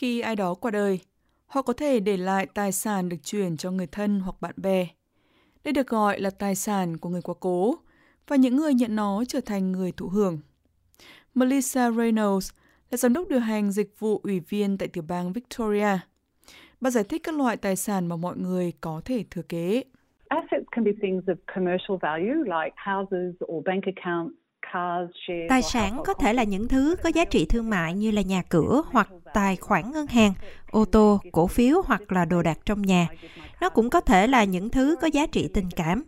Khi ai đó qua đời, họ có thể để lại tài sản được truyền cho người thân hoặc bạn bè. Đây được gọi là tài sản của người quá cố, và những người nhận nó trở thành người thụ hưởng. Melissa Reynolds là giám đốc điều hành dịch vụ ủy viên tại tiểu bang Victoria. Bà giải thích các loại tài sản mà mọi người có thể thừa kế. Assets can be things of commercial value like houses or bank accounts. Tài sản có thể là những thứ có giá trị thương mại như là nhà cửa hoặc tài khoản ngân hàng, ô tô, cổ phiếu hoặc là đồ đạc trong nhà. Nó cũng có thể là những thứ có giá trị tình cảm.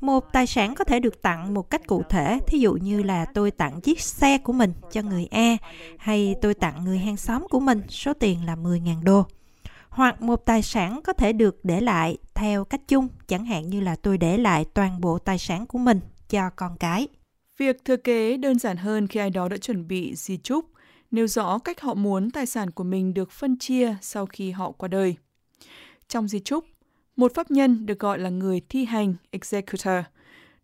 Một tài sản có thể được tặng một cách cụ thể, thí dụ như là tôi tặng chiếc xe của mình cho người A, hay tôi tặng người hàng xóm của mình số tiền là 10.000 đô. Hoặc một tài sản có thể được để lại theo cách chung, chẳng hạn như là tôi để lại toàn bộ tài sản của mình cho con cái. Việc thừa kế đơn giản hơn khi ai đó đã chuẩn bị di chúc, nêu rõ cách họ muốn tài sản của mình được phân chia sau khi họ qua đời. Trong di chúc, một pháp nhân được gọi là người thi hành executor,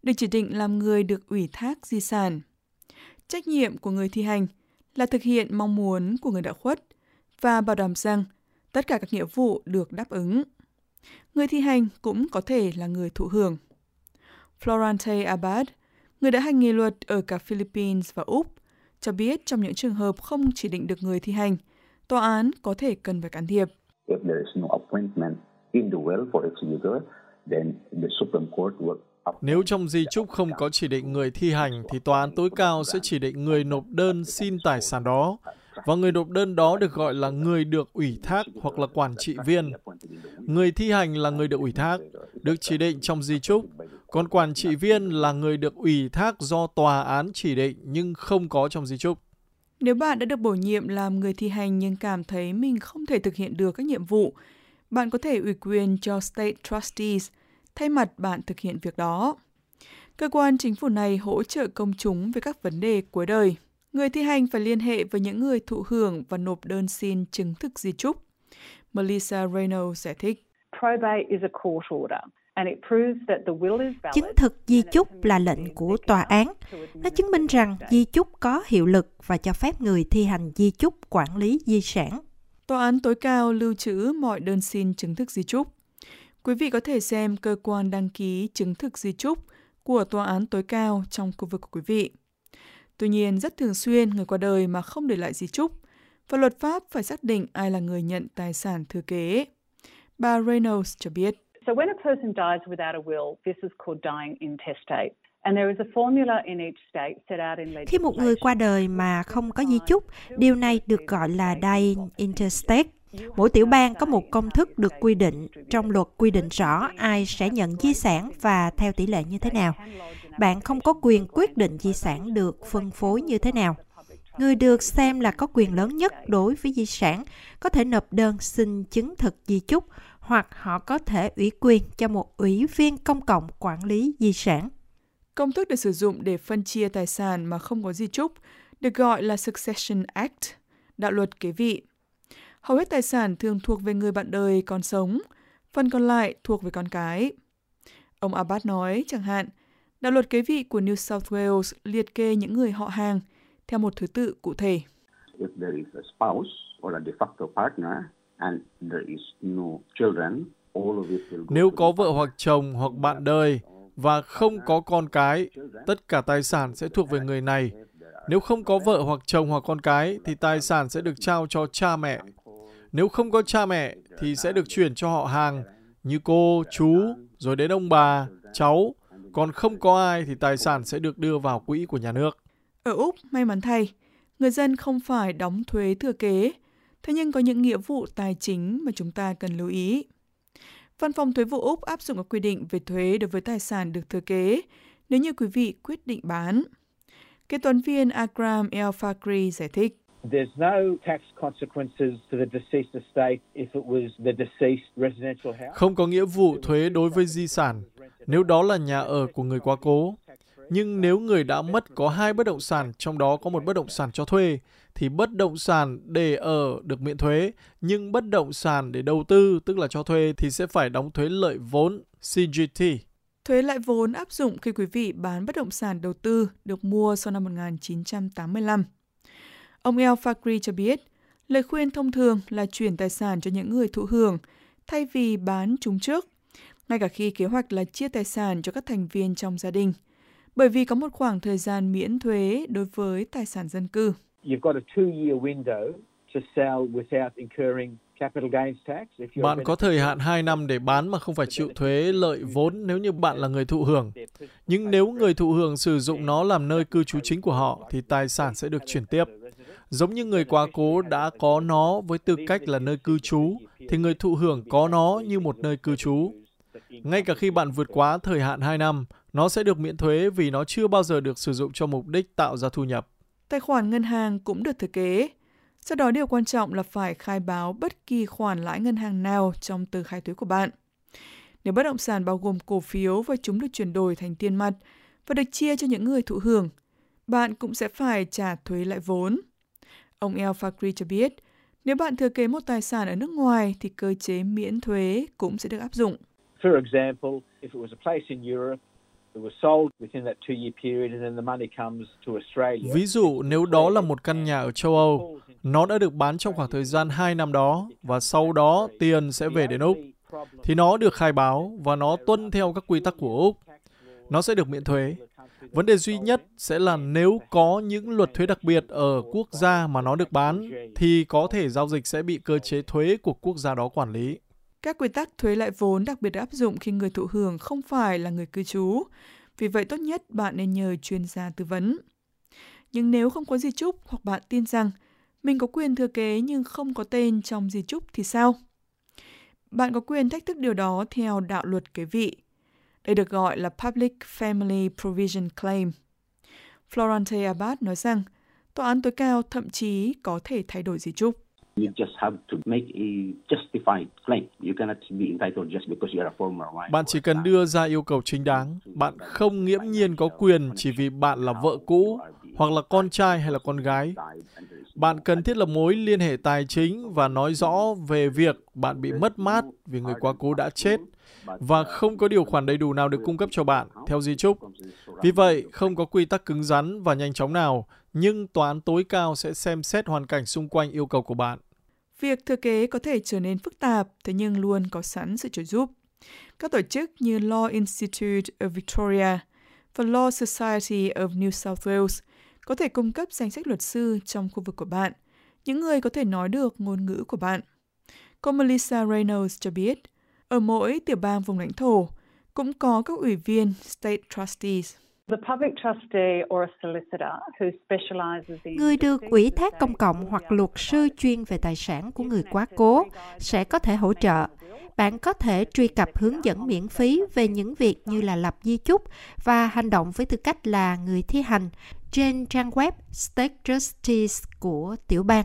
được chỉ định làm người được ủy thác di sản. Trách nhiệm của người thi hành là thực hiện mong muốn của người đã khuất và bảo đảm rằng tất cả các nghĩa vụ được đáp ứng. Người thi hành cũng có thể là người thụ hưởng. Florente Abad, người đã hành nghề luật ở cả Philippines và Úc, cho biết trong những trường hợp không chỉ định được người thi hành, tòa án có thể cần phải can thiệp. Nếu trong di chúc không có chỉ định người thi hành, thì tòa án tối cao sẽ chỉ định người nộp đơn xin tài sản đó, và người nộp đơn đó được gọi là người được ủy thác hoặc là quản trị viên. Người thi hành là người được ủy thác, được chỉ định trong di chúc, còn quản trị viên là người được ủy thác do tòa án chỉ định nhưng không có trong di chúc. Nếu bạn đã được bổ nhiệm làm người thi hành nhưng cảm thấy mình không thể thực hiện được các nhiệm vụ, bạn có thể ủy quyền cho State Trustees thay mặt bạn thực hiện việc đó. Cơ quan chính phủ này hỗ trợ công chúng về các vấn đề cuối đời. Người thi hành phải liên hệ với những người thụ hưởng và nộp đơn xin chứng thực di chúc. Melissa Reno giải thích. Probate is a court order. Chứng thực di chúc là lệnh của tòa án. Nó chứng minh rằng di chúc có hiệu lực và cho phép người thi hành di chúc quản lý di sản. Tòa án tối cao lưu trữ mọi đơn xin chứng thực di chúc. Quý vị có thể xem cơ quan đăng ký chứng thực di chúc của tòa án tối cao trong khu vực của quý vị. Tuy nhiên, rất thường xuyên người qua đời mà không để lại di chúc, và luật pháp phải xác định ai là người nhận tài sản thừa kế. Bà Reynolds cho biết. So when a person dies without a will, this is called dying intestate. And there is a formula in each state set out in legislation. Khi một người qua đời mà không có di chúc, điều này được gọi là dying intestate. Mỗi tiểu bang có một công thức được quy định, trong luật quy định rõ ai sẽ nhận di sản và theo tỷ lệ như thế nào. Bạn không có quyền quyết định di sản được phân phối như thế nào. Người được xem là có quyền lớn nhất đối với di sản, có thể nộp đơn xin chứng thực di chúc, hoặc họ có thể ủy quyền cho một ủy viên công cộng quản lý di sản. Công thức được sử dụng để phân chia tài sản mà không có di chúc được gọi là Succession Act, đạo luật kế vị. Hầu hết tài sản thường thuộc về người bạn đời còn sống, phần còn lại thuộc về con cái. Ông Abbott nói, chẳng hạn, đạo luật kế vị của New South Wales liệt kê những người họ hàng theo một thứ tự cụ thể. If there is a spouse or a de facto partner, and there is no children, all of it will go. Nếu có vợ hoặc chồng hoặc bạn đời và không có con cái, tất cả tài sản sẽ thuộc về người này. Nếu không có vợ hoặc chồng hoặc con cái, thì tài sản sẽ được trao cho cha mẹ. Nếu không có cha mẹ, thì sẽ được chuyển cho họ hàng, như cô, chú, rồi đến ông bà, cháu. Còn không có ai, thì tài sản sẽ được đưa vào quỹ của nhà nước. Ở Úc, may mắn thay, người dân không phải đóng thuế thừa kế, thế nhưng có những nghĩa vụ tài chính mà chúng ta cần lưu ý. Văn phòng thuế vụ Úc áp dụng các quy định về thuế đối với tài sản được thừa kế nếu như quý vị quyết định bán. Kế toán viên Akram El-Fakri giải thích. There's no tax consequences to the deceased estate if it was the deceased residential house. Không có nghĩa vụ thuế đối với di sản nếu đó là nhà ở của người quá cố. Nhưng nếu người đã mất có 2 bất động sản, trong đó có một bất động sản cho thuê, thì bất động sản để ở được miễn thuế, nhưng bất động sản để đầu tư, tức là cho thuê, thì sẽ phải đóng thuế lợi vốn CGT. Thuế lợi vốn áp dụng khi quý vị bán bất động sản đầu tư được mua sau năm 1985. Ông El-Fakri cho biết, lời khuyên thông thường là chuyển tài sản cho những người thụ hưởng, thay vì bán chúng trước, ngay cả khi kế hoạch là chia tài sản cho các thành viên trong gia đình, bởi vì có một khoảng thời gian miễn thuế đối với tài sản dân cư. Bạn có thời hạn 2 năm để bán mà không phải chịu thuế lợi vốn nếu như bạn là người thụ hưởng. Nhưng nếu người thụ hưởng sử dụng nó làm nơi cư trú chính của họ, thì tài sản sẽ được chuyển tiếp. Giống như người quá cố đã có nó với tư cách là nơi cư trú, thì người thụ hưởng có nó như một nơi cư trú. Ngay cả khi bạn vượt quá thời hạn 2 năm, nó sẽ được miễn thuế vì nó chưa bao giờ được sử dụng cho mục đích tạo ra thu nhập. Tài khoản ngân hàng cũng được thực kế. Sau đó điều quan trọng là phải khai báo bất kỳ khoản lãi ngân hàng nào trong tờ khai thuế của bạn. Nếu bất động sản bao gồm cổ phiếu và chúng được chuyển đổi thành tiền mặt và được chia cho những người thụ hưởng, bạn cũng sẽ phải trả thuế lại vốn. Ông El-Fakri cho biết, nếu bạn thừa kế một tài sản ở nước ngoài thì cơ chế miễn thuế cũng sẽ được áp dụng. For example, if it was a place in Europe, ví dụ, nếu đó là một căn nhà ở châu Âu, nó đã được bán trong khoảng thời gian 2 năm đó và sau đó tiền sẽ về đến Úc, thì nó được khai báo và nó tuân theo các quy tắc của Úc. Nó sẽ được miễn thuế. Vấn đề duy nhất sẽ là nếu có những luật thuế đặc biệt ở quốc gia mà nó được bán, thì có thể giao dịch sẽ bị cơ chế thuế của quốc gia đó quản lý. Các quy tắc thuế lại vốn đặc biệt áp dụng khi người thụ hưởng không phải là người cư trú. Vì vậy tốt nhất bạn nên nhờ chuyên gia tư vấn. Nhưng nếu không có di chúc hoặc bạn tin rằng mình có quyền thừa kế nhưng không có tên trong di chúc thì sao? Bạn có quyền thách thức điều đó theo đạo luật kế vị. Đây được gọi là Public Family Provision Claim. Florente Abad nói rằng tòa án tối cao thậm chí có thể thay đổi di chúc. Bạn chỉ cần đưa ra yêu cầu chính đáng. Bạn không nghiễm nhiên có quyền chỉ vì bạn là vợ cũ, hoặc là con trai hay là con gái. Bạn cần thiết lập mối liên hệ tài chính và nói rõ về việc bạn bị mất mát vì người quá cố đã chết và không có điều khoản đầy đủ nào được cung cấp cho bạn theo di chúc. Vì vậy, không có quy tắc cứng rắn và nhanh chóng nào, nhưng tòa án tối cao sẽ xem xét hoàn cảnh xung quanh yêu cầu của bạn. Việc thừa kế có thể trở nên phức tạp, thế nhưng luôn có sẵn sự trợ giúp. Các tổ chức như Law Institute of Victoria và Law Society of New South Wales có thể cung cấp danh sách luật sư trong khu vực của bạn, những người có thể nói được ngôn ngữ của bạn. Cô Melissa Reynolds cho biết, ở mỗi tiểu bang vùng lãnh thổ cũng có các ủy viên State Trustees. Người được ủy thác công cộng hoặc luật sư chuyên về tài sản của người quá cố sẽ có thể hỗ trợ. Bạn có thể truy cập hướng dẫn miễn phí về những việc như là lập di chúc và hành động với tư cách là người thi hành trên trang web State Trustees của tiểu bang.